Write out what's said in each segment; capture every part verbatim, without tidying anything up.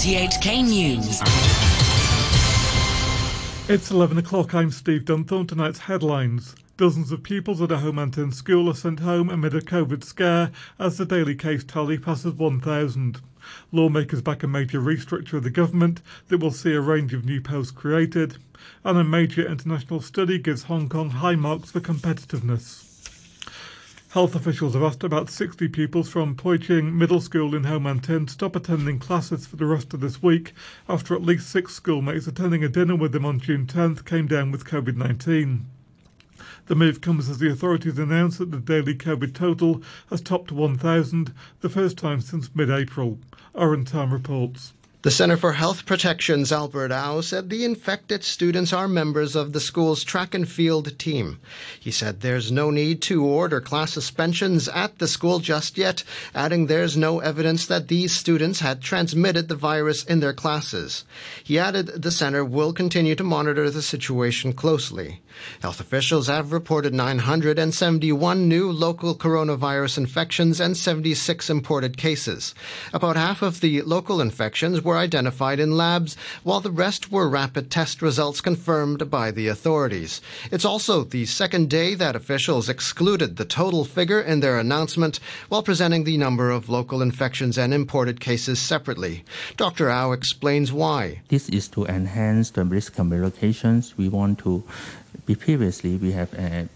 R T H K News. It's eleven o'clock, I'm Steve Dunthorne. Tonight's headlines. Dozens of pupils at a home and in school are sent home amid a COVID scare as the daily case tally passes one thousand. Lawmakers back a major restructure of the government that will see a range of new posts created. And a major international study gives Hong Kong high marks for competitiveness. Health officials have asked about sixty pupils from Pui Ching Middle School in Homan Tin stop attending classes for the rest of this week after at least six schoolmates attending a dinner with them on June tenth came down with COVID nineteen. The move comes as the authorities announce that the daily COVID total has topped one thousand, the first time since mid-April. Aaron Tan reports. The Centre for Health Protection's Albert Au said the infected students are members of the school's track and field team. He said there's no need to order class suspensions at the school just yet, adding there's no evidence that these students had transmitted the virus in their classes. He added the centre will continue to monitor the situation closely. Health officials have reported nine hundred seventy-one new local coronavirus infections and seventy-six imported cases. About half of the local infections were were identified in labs, while the rest were rapid test results confirmed by the authorities. It's also the second day that officials excluded the total figure in their announcement while presenting the number of local infections and imported cases separately. Doctor Au explains why. This is to enhance the risk communications. We want to be previously we have a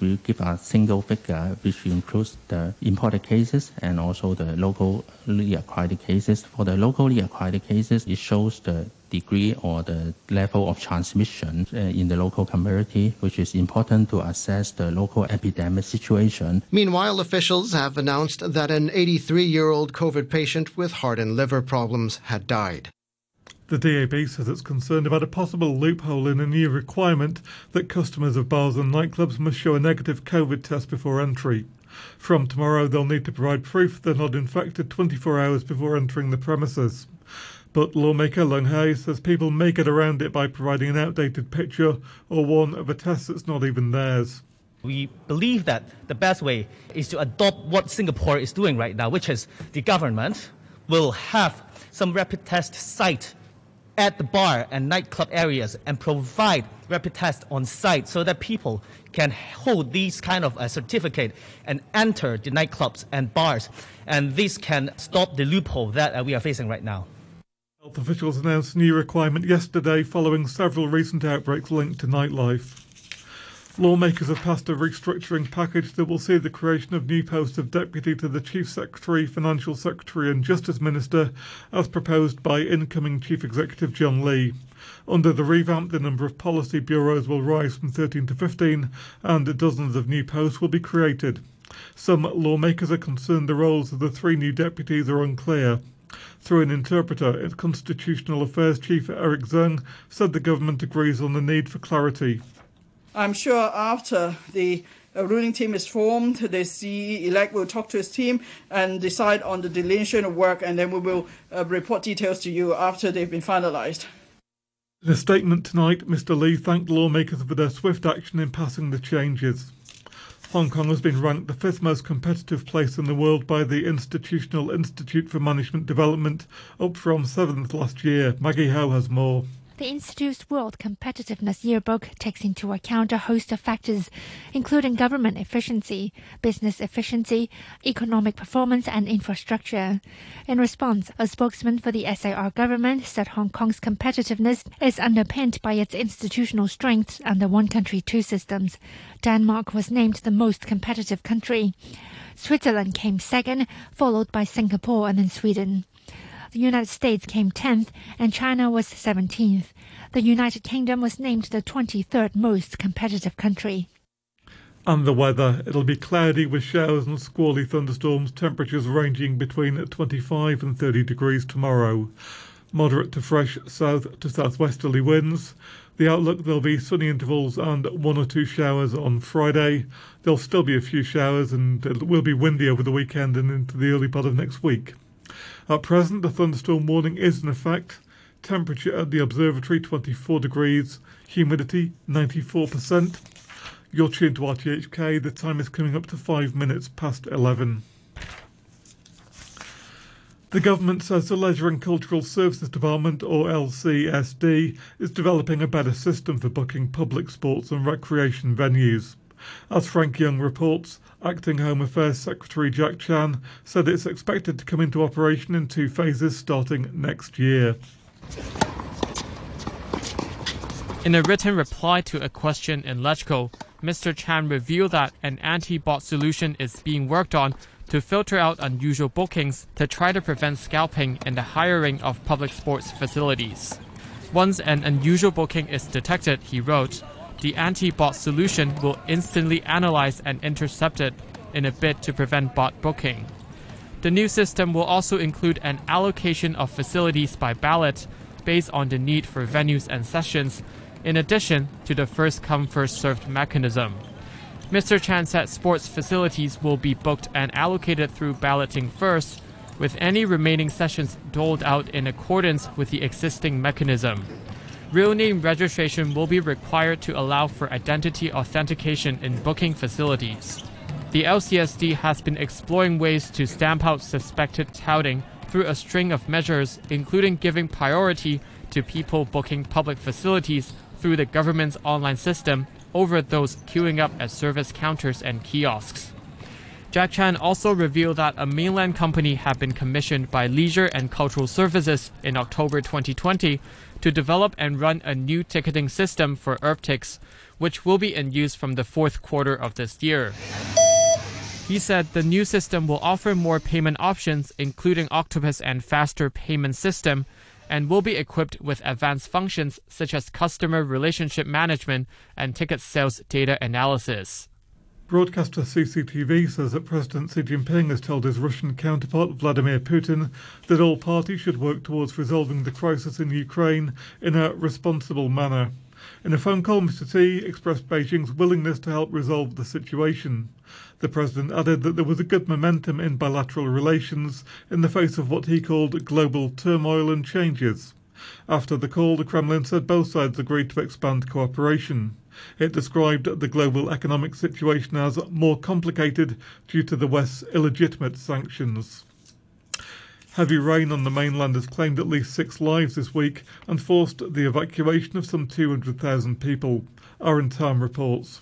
We give a single figure, which includes the imported cases and also the locally acquired cases. For the locally acquired cases, it shows the degree or the level of transmission uh, in the local community, which is important to assess the local epidemic situation. Meanwhile, officials have announced that an eighty-three-year-old COVID patient with heart and liver problems had died. The D A B says it's concerned about a possible loophole in a new requirement that customers of bars and nightclubs must show a negative COVID test before entry. From tomorrow, they'll need to provide proof they're not infected twenty-four hours before entering the premises. But lawmaker Leng Hae says people may get around it by providing an outdated picture or one of a test that's not even theirs. We believe that the best way is to adopt what Singapore is doing right now, which is the government will have some rapid test site at the bar and nightclub areas and provide rapid tests on site so that people can hold these kind of a certificate and enter the nightclubs and bars. And this can stop the loophole that we are facing right now. Health officials announced a new requirement yesterday following several recent outbreaks linked to nightlife. Lawmakers have passed a restructuring package that will see the creation of new posts of Deputy to the Chief Secretary, Financial Secretary and Justice Minister as proposed by incoming Chief Executive John Lee. Under the revamp, the number of policy bureaus will rise from thirteen to fifteen and dozens of new posts will be created. Some lawmakers are concerned the roles of the three new deputies are unclear. Through an interpreter, Constitutional Affairs Chief Eric Tsang said the government agrees on the need for clarity. I'm sure after the ruling team is formed, the C E elect will talk to his team and decide on the delineation of work, and then we will uh, report details to you after they've been finalised. In a statement tonight, Mr Lee thanked lawmakers for their swift action in passing the changes. Hong Kong has been ranked the fifth most competitive place in the world by the Institutional Institute for Management Development, up from seventh last year. Maggie Howe has more. The Institute's World Competitiveness Yearbook takes into account a host of factors, including government efficiency, business efficiency, economic performance and infrastructure. In response, a spokesman for the S A R government said Hong Kong's competitiveness is underpinned by its institutional strengths and the one country, two systems. Denmark was named the most competitive country. Switzerland came second, followed by Singapore and then Sweden. The United States came tenth and China was seventeenth. The United Kingdom was named the twenty-third most competitive country. And the weather. It'll be cloudy with showers and squally thunderstorms, temperatures ranging between twenty-five and thirty degrees tomorrow. Moderate to fresh south to southwesterly winds. The outlook, there'll be sunny intervals and one or two showers on Friday. There'll still be a few showers and it will be windy over the weekend and into the early part of next week. At present, the thunderstorm warning is in effect. Temperature at the observatory, twenty-four degrees. Humidity, ninety-four percent. You're tuned to R T H K. The time is coming up to five minutes past eleven. The government says the Leisure and Cultural Services Department, or L C S D, is developing a better system for booking public sports and recreation venues. As Frank Young reports, Acting Home Affairs Secretary Jack Chan said it's expected to come into operation in two phases starting next year. In a written reply to a question in LegCo, Mister Chan revealed that an anti-bot solution is being worked on to filter out unusual bookings to try to prevent scalping in the hiring of public sports facilities. Once an unusual booking is detected, he wrote, the anti-bot solution will instantly analyze and intercept it in a bid to prevent bot booking. The new system will also include an allocation of facilities by ballot based on the need for venues and sessions, in addition to the first-come, first-served mechanism. Mister Chan said sports facilities will be booked and allocated through balloting first, with any remaining sessions doled out in accordance with the existing mechanism. Real name registration will be required to allow for identity authentication in booking facilities. The L C S D has been exploring ways to stamp out suspected touting through a string of measures, including giving priority to people booking public facilities through the government's online system over those queuing up at service counters and kiosks. Jack Chan also revealed that a mainland company had been commissioned by Leisure and Cultural Services in October twenty twenty to develop and run a new ticketing system for UrbTix, which will be in use from the fourth quarter of this year. He said the new system will offer more payment options, including Octopus and Faster Payment System, and will be equipped with advanced functions such as customer relationship management and ticket sales data analysis. Broadcaster C C T V says that President Xi Jinping has told his Russian counterpart Vladimir Putin that all parties should work towards resolving the crisis in Ukraine in a responsible manner. In a phone call, Mister Xi expressed Beijing's willingness to help resolve the situation. The president added that there was a good momentum in bilateral relations in the face of what he called global turmoil and changes. After the call, the Kremlin said both sides agreed to expand cooperation. It described the global economic situation as more complicated due to the West's illegitimate sanctions. Heavy rain on the mainland has claimed at least six lives this week and forced the evacuation of some two hundred thousand people. Aaron Tan reports.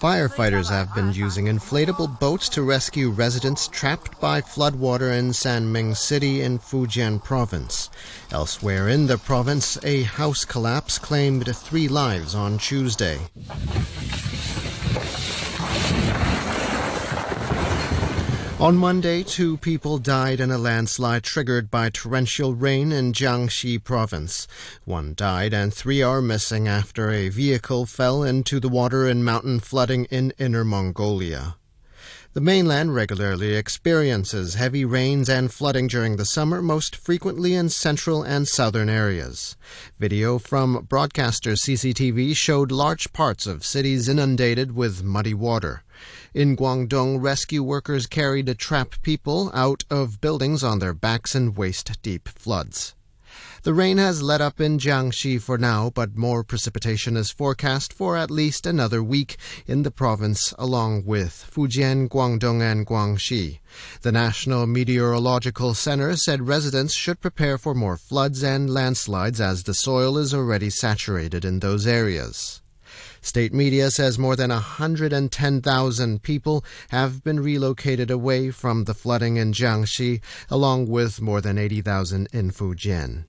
Firefighters have been using inflatable boats to rescue residents trapped by floodwater in Sanming City in Fujian province. Elsewhere in the province, a house collapse claimed three lives on Tuesday. On Monday, two people died in a landslide triggered by torrential rain in Jiangxi province. One died and three are missing after a vehicle fell into the water in mountain flooding in Inner Mongolia. The mainland regularly experiences heavy rains and flooding during the summer, most frequently in central and southern areas. Video from broadcaster C C T V showed large parts of cities inundated with muddy water. In Guangdong, rescue workers carried to trap people out of buildings on their backs in waist-deep floods. The rain has let up in Jiangxi for now, but more precipitation is forecast for at least another week in the province, along with Fujian, Guangdong, and Guangxi. The National Meteorological Center said residents should prepare for more floods and landslides as the soil is already saturated in those areas. State media says more than one hundred ten thousand people have been relocated away from the flooding in Jiangxi, along with more than eighty thousand in Fujian.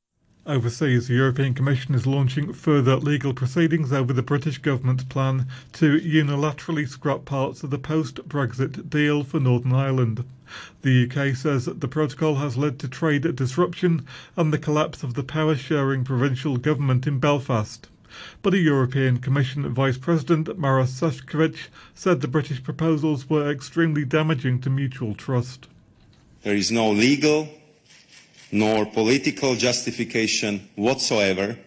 Overseas, the European Commission is launching further legal proceedings over the British government's plan to unilaterally scrap parts of the post-Brexit deal for Northern Ireland. The U K says that the protocol has led to trade disruption and the collapse of the power-sharing provincial government in Belfast. But a European Commission Vice President, Maros Šefčovič, said the British proposals were extremely damaging to mutual trust. There is no legal nor political justification whatsoever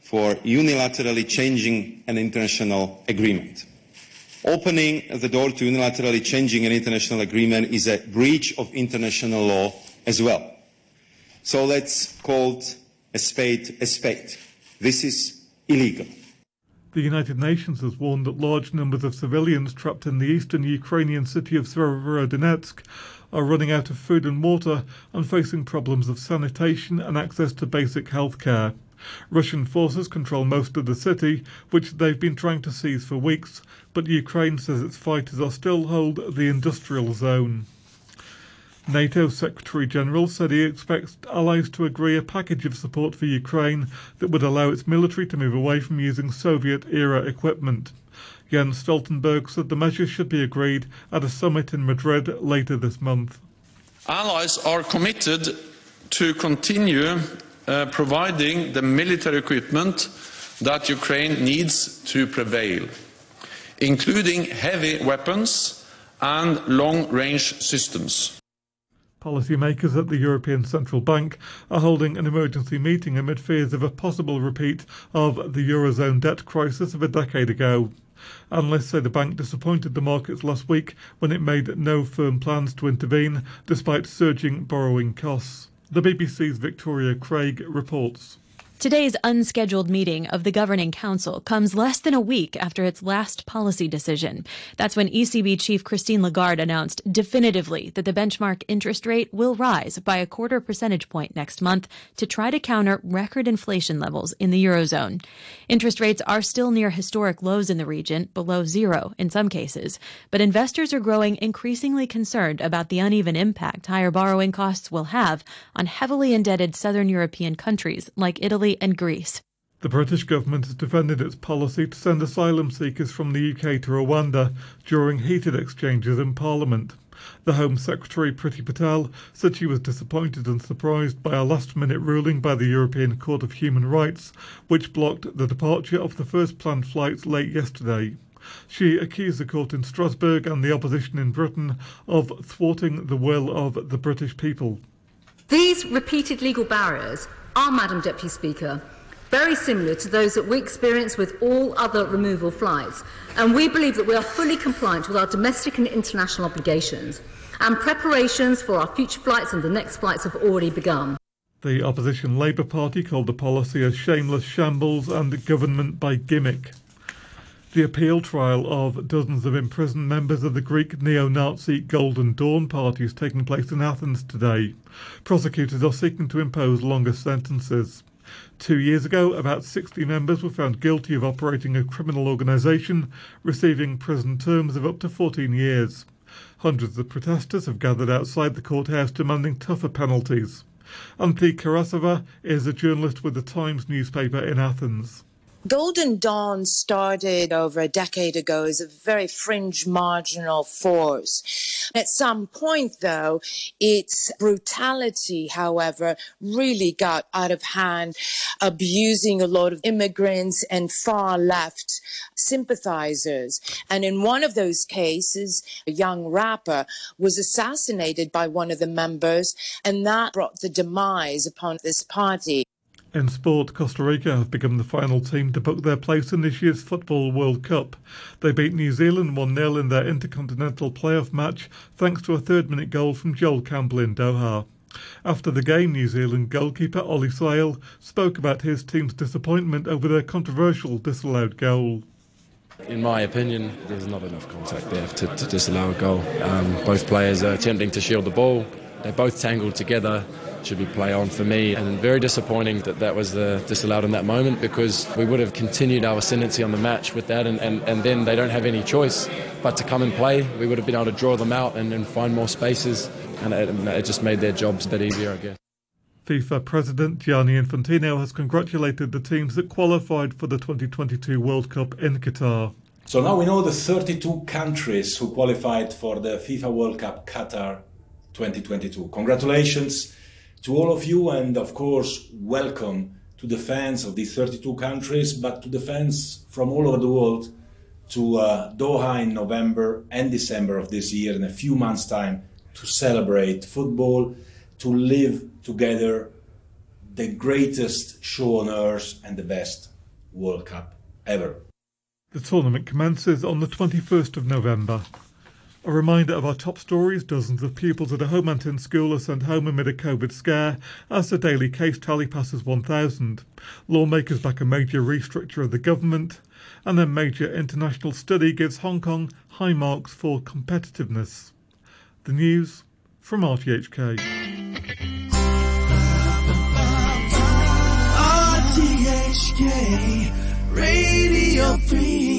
for unilaterally changing an international agreement. Opening the door to unilaterally changing an international agreement is a breach of international law as well. So let's call it a spade a spade. This is illegal. The The United Nations has warned that large numbers of civilians trapped in the eastern Ukrainian city of Severodonetsk are running out of food and water and facing problems of sanitation and access to basic health care. Russian forces control most of the city, which they've been trying to seize for weeks, but Ukraine says its fighters are still hold the industrial zone. NATO Secretary-General said he expects allies to agree a package of support for Ukraine that would allow its military to move away from using Soviet-era equipment. Jens Stoltenberg said the measure should be agreed at a summit in Madrid later this month. Allies are committed to continue Uh, providing the military equipment that Ukraine needs to prevail, including heavy weapons and long-range systems. Policymakers at the European Central Bank are holding an emergency meeting amid fears of a possible repeat of the Eurozone debt crisis of a decade ago. Analysts say the bank disappointed the markets last week when it made no firm plans to intervene, despite surging borrowing costs. The B B C's Victoria Craig reports. Today's unscheduled meeting of the Governing Council comes less than a week after its last policy decision. That's when E C B Chief Christine Lagarde announced definitively that the benchmark interest rate will rise by a quarter percentage point next month to try to counter record inflation levels in the Eurozone. Interest rates are still near historic lows in the region, below zero in some cases, but investors are growing increasingly concerned about the uneven impact higher borrowing costs will have on heavily indebted Southern European countries like Italy and Greece. The British government has defended its policy to send asylum seekers from the U K to Rwanda during heated exchanges in Parliament. The Home Secretary Priti Patel said she was disappointed and surprised by a last-minute ruling by the European Court of Human Rights, which blocked the departure of the first planned flights late yesterday. She accused the court in Strasbourg and the opposition in Britain of thwarting the will of the British people. These repeated legal barriers are, Madam Deputy Speaker, very similar to those that we experience with all other removal flights, and we believe that we are fully compliant with our domestic and international obligations, and preparations for our future flights and the next flights have already begun. The opposition Labour Party called the policy a shameless shambles and government by gimmick. The appeal trial of dozens of imprisoned members of the Greek neo-Nazi Golden Dawn party is taking place in Athens today. Prosecutors are seeking to impose longer sentences. Two years ago, about sixty members were found guilty of operating a criminal organisation, receiving prison terms of up to fourteen years. Hundreds of protesters have gathered outside the courthouse demanding tougher penalties. Anthi Karaseva is a journalist with the Times newspaper in Athens. Golden Dawn started over a decade ago as a very fringe, marginal force. At some point, though, its brutality, however, really got out of hand, abusing a lot of immigrants and far-left sympathizers. And in one of those cases, a young rapper was assassinated by one of the members, and that brought the demise upon this party. In sport, Costa Rica have become the final team to book their place in this year's Football World Cup. They beat New Zealand one nil in their intercontinental playoff match thanks to a third-minute goal from Joel Campbell in Doha. After the game, New Zealand goalkeeper Ollie Sale spoke about his team's disappointment over their controversial disallowed goal. In my opinion, there's not enough contact there to, to disallow a goal. Um, both players are attempting to shield the ball. They're both tangled together. Should be play on for me, and very disappointing that that was the disallowed in that moment, because we would have continued our ascendancy on the match with that, and, and, and then they don't have any choice but to come and play. We would have been able to draw them out and, and find more spaces, and it, it just made their jobs a bit easier, I guess. FIFA President Gianni Infantino has congratulated the teams that qualified for the twenty twenty-two World Cup in Qatar. So now we know the thirty-two countries who qualified for the FIFA World Cup Qatar twenty twenty-two. Congratulations to all of you, and of course welcome to the fans of these thirty-two countries, but to the fans from all over the world, to uh, Doha in November and December of this year, in a few months' time, to celebrate football, to live together the greatest show on earth and the best World Cup ever. The tournament commences on the twenty-first of November. A reminder of our top stories. Dozens of pupils at a home and in school are sent home amid a COVID scare as the daily case tally passes one thousand. Lawmakers back a major restructure of the government. and a major international study gives Hong Kong high marks for competitiveness. The news from R T H K. R T H K Radio three.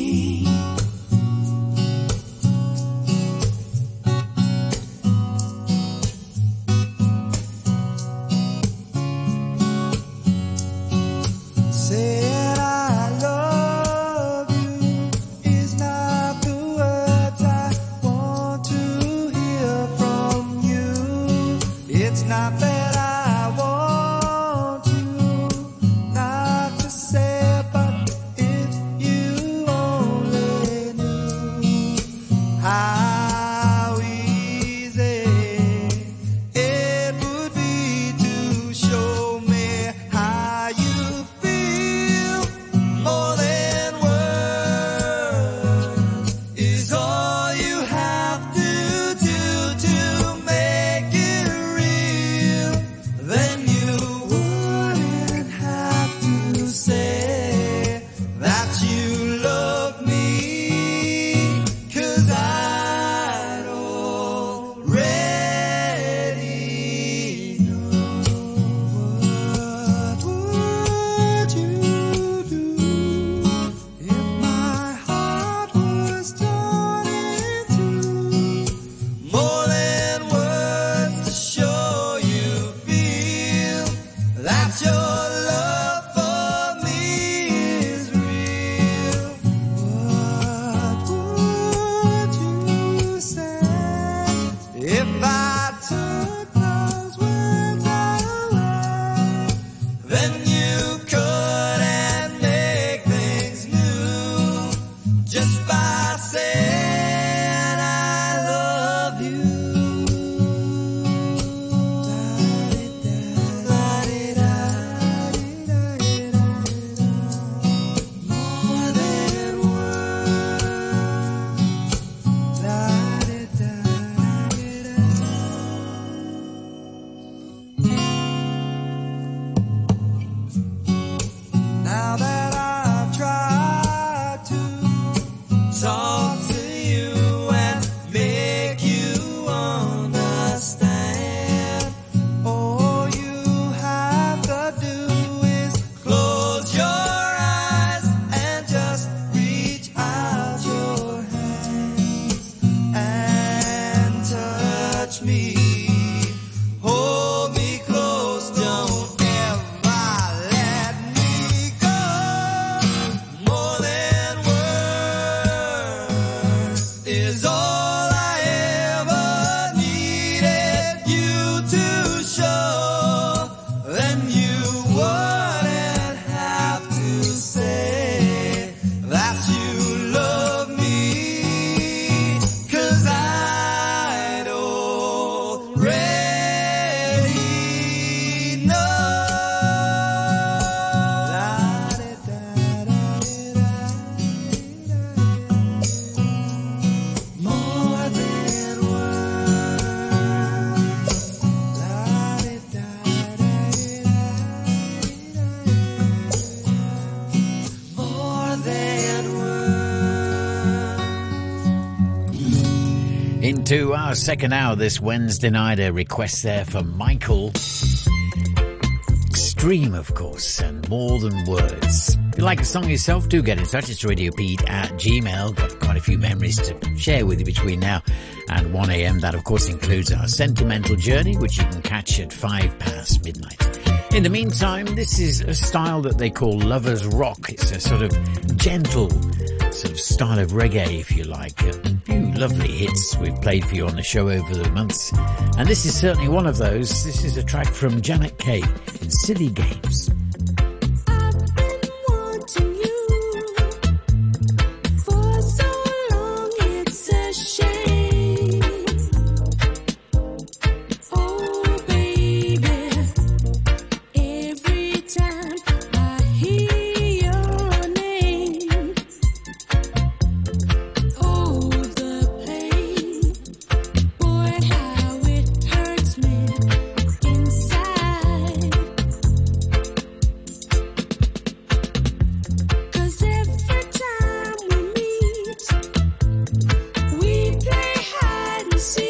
To our second hour this Wednesday night, a request there from Michael. Extreme, of course, and more than words. If you like a song yourself, do get in touch. It's radio pete at gmail dot com. Got quite a few memories to share with you between now and one a m. That, of course, includes our sentimental journey, which you can catch at five past midnight. In the meantime, this is a style that they call lovers rock. It's a sort of gentle sort of style of reggae, if you like. Lovely hits we've played for you on the show over the months, and this is certainly one of those. This is a track from Janet Kay in Silly Games.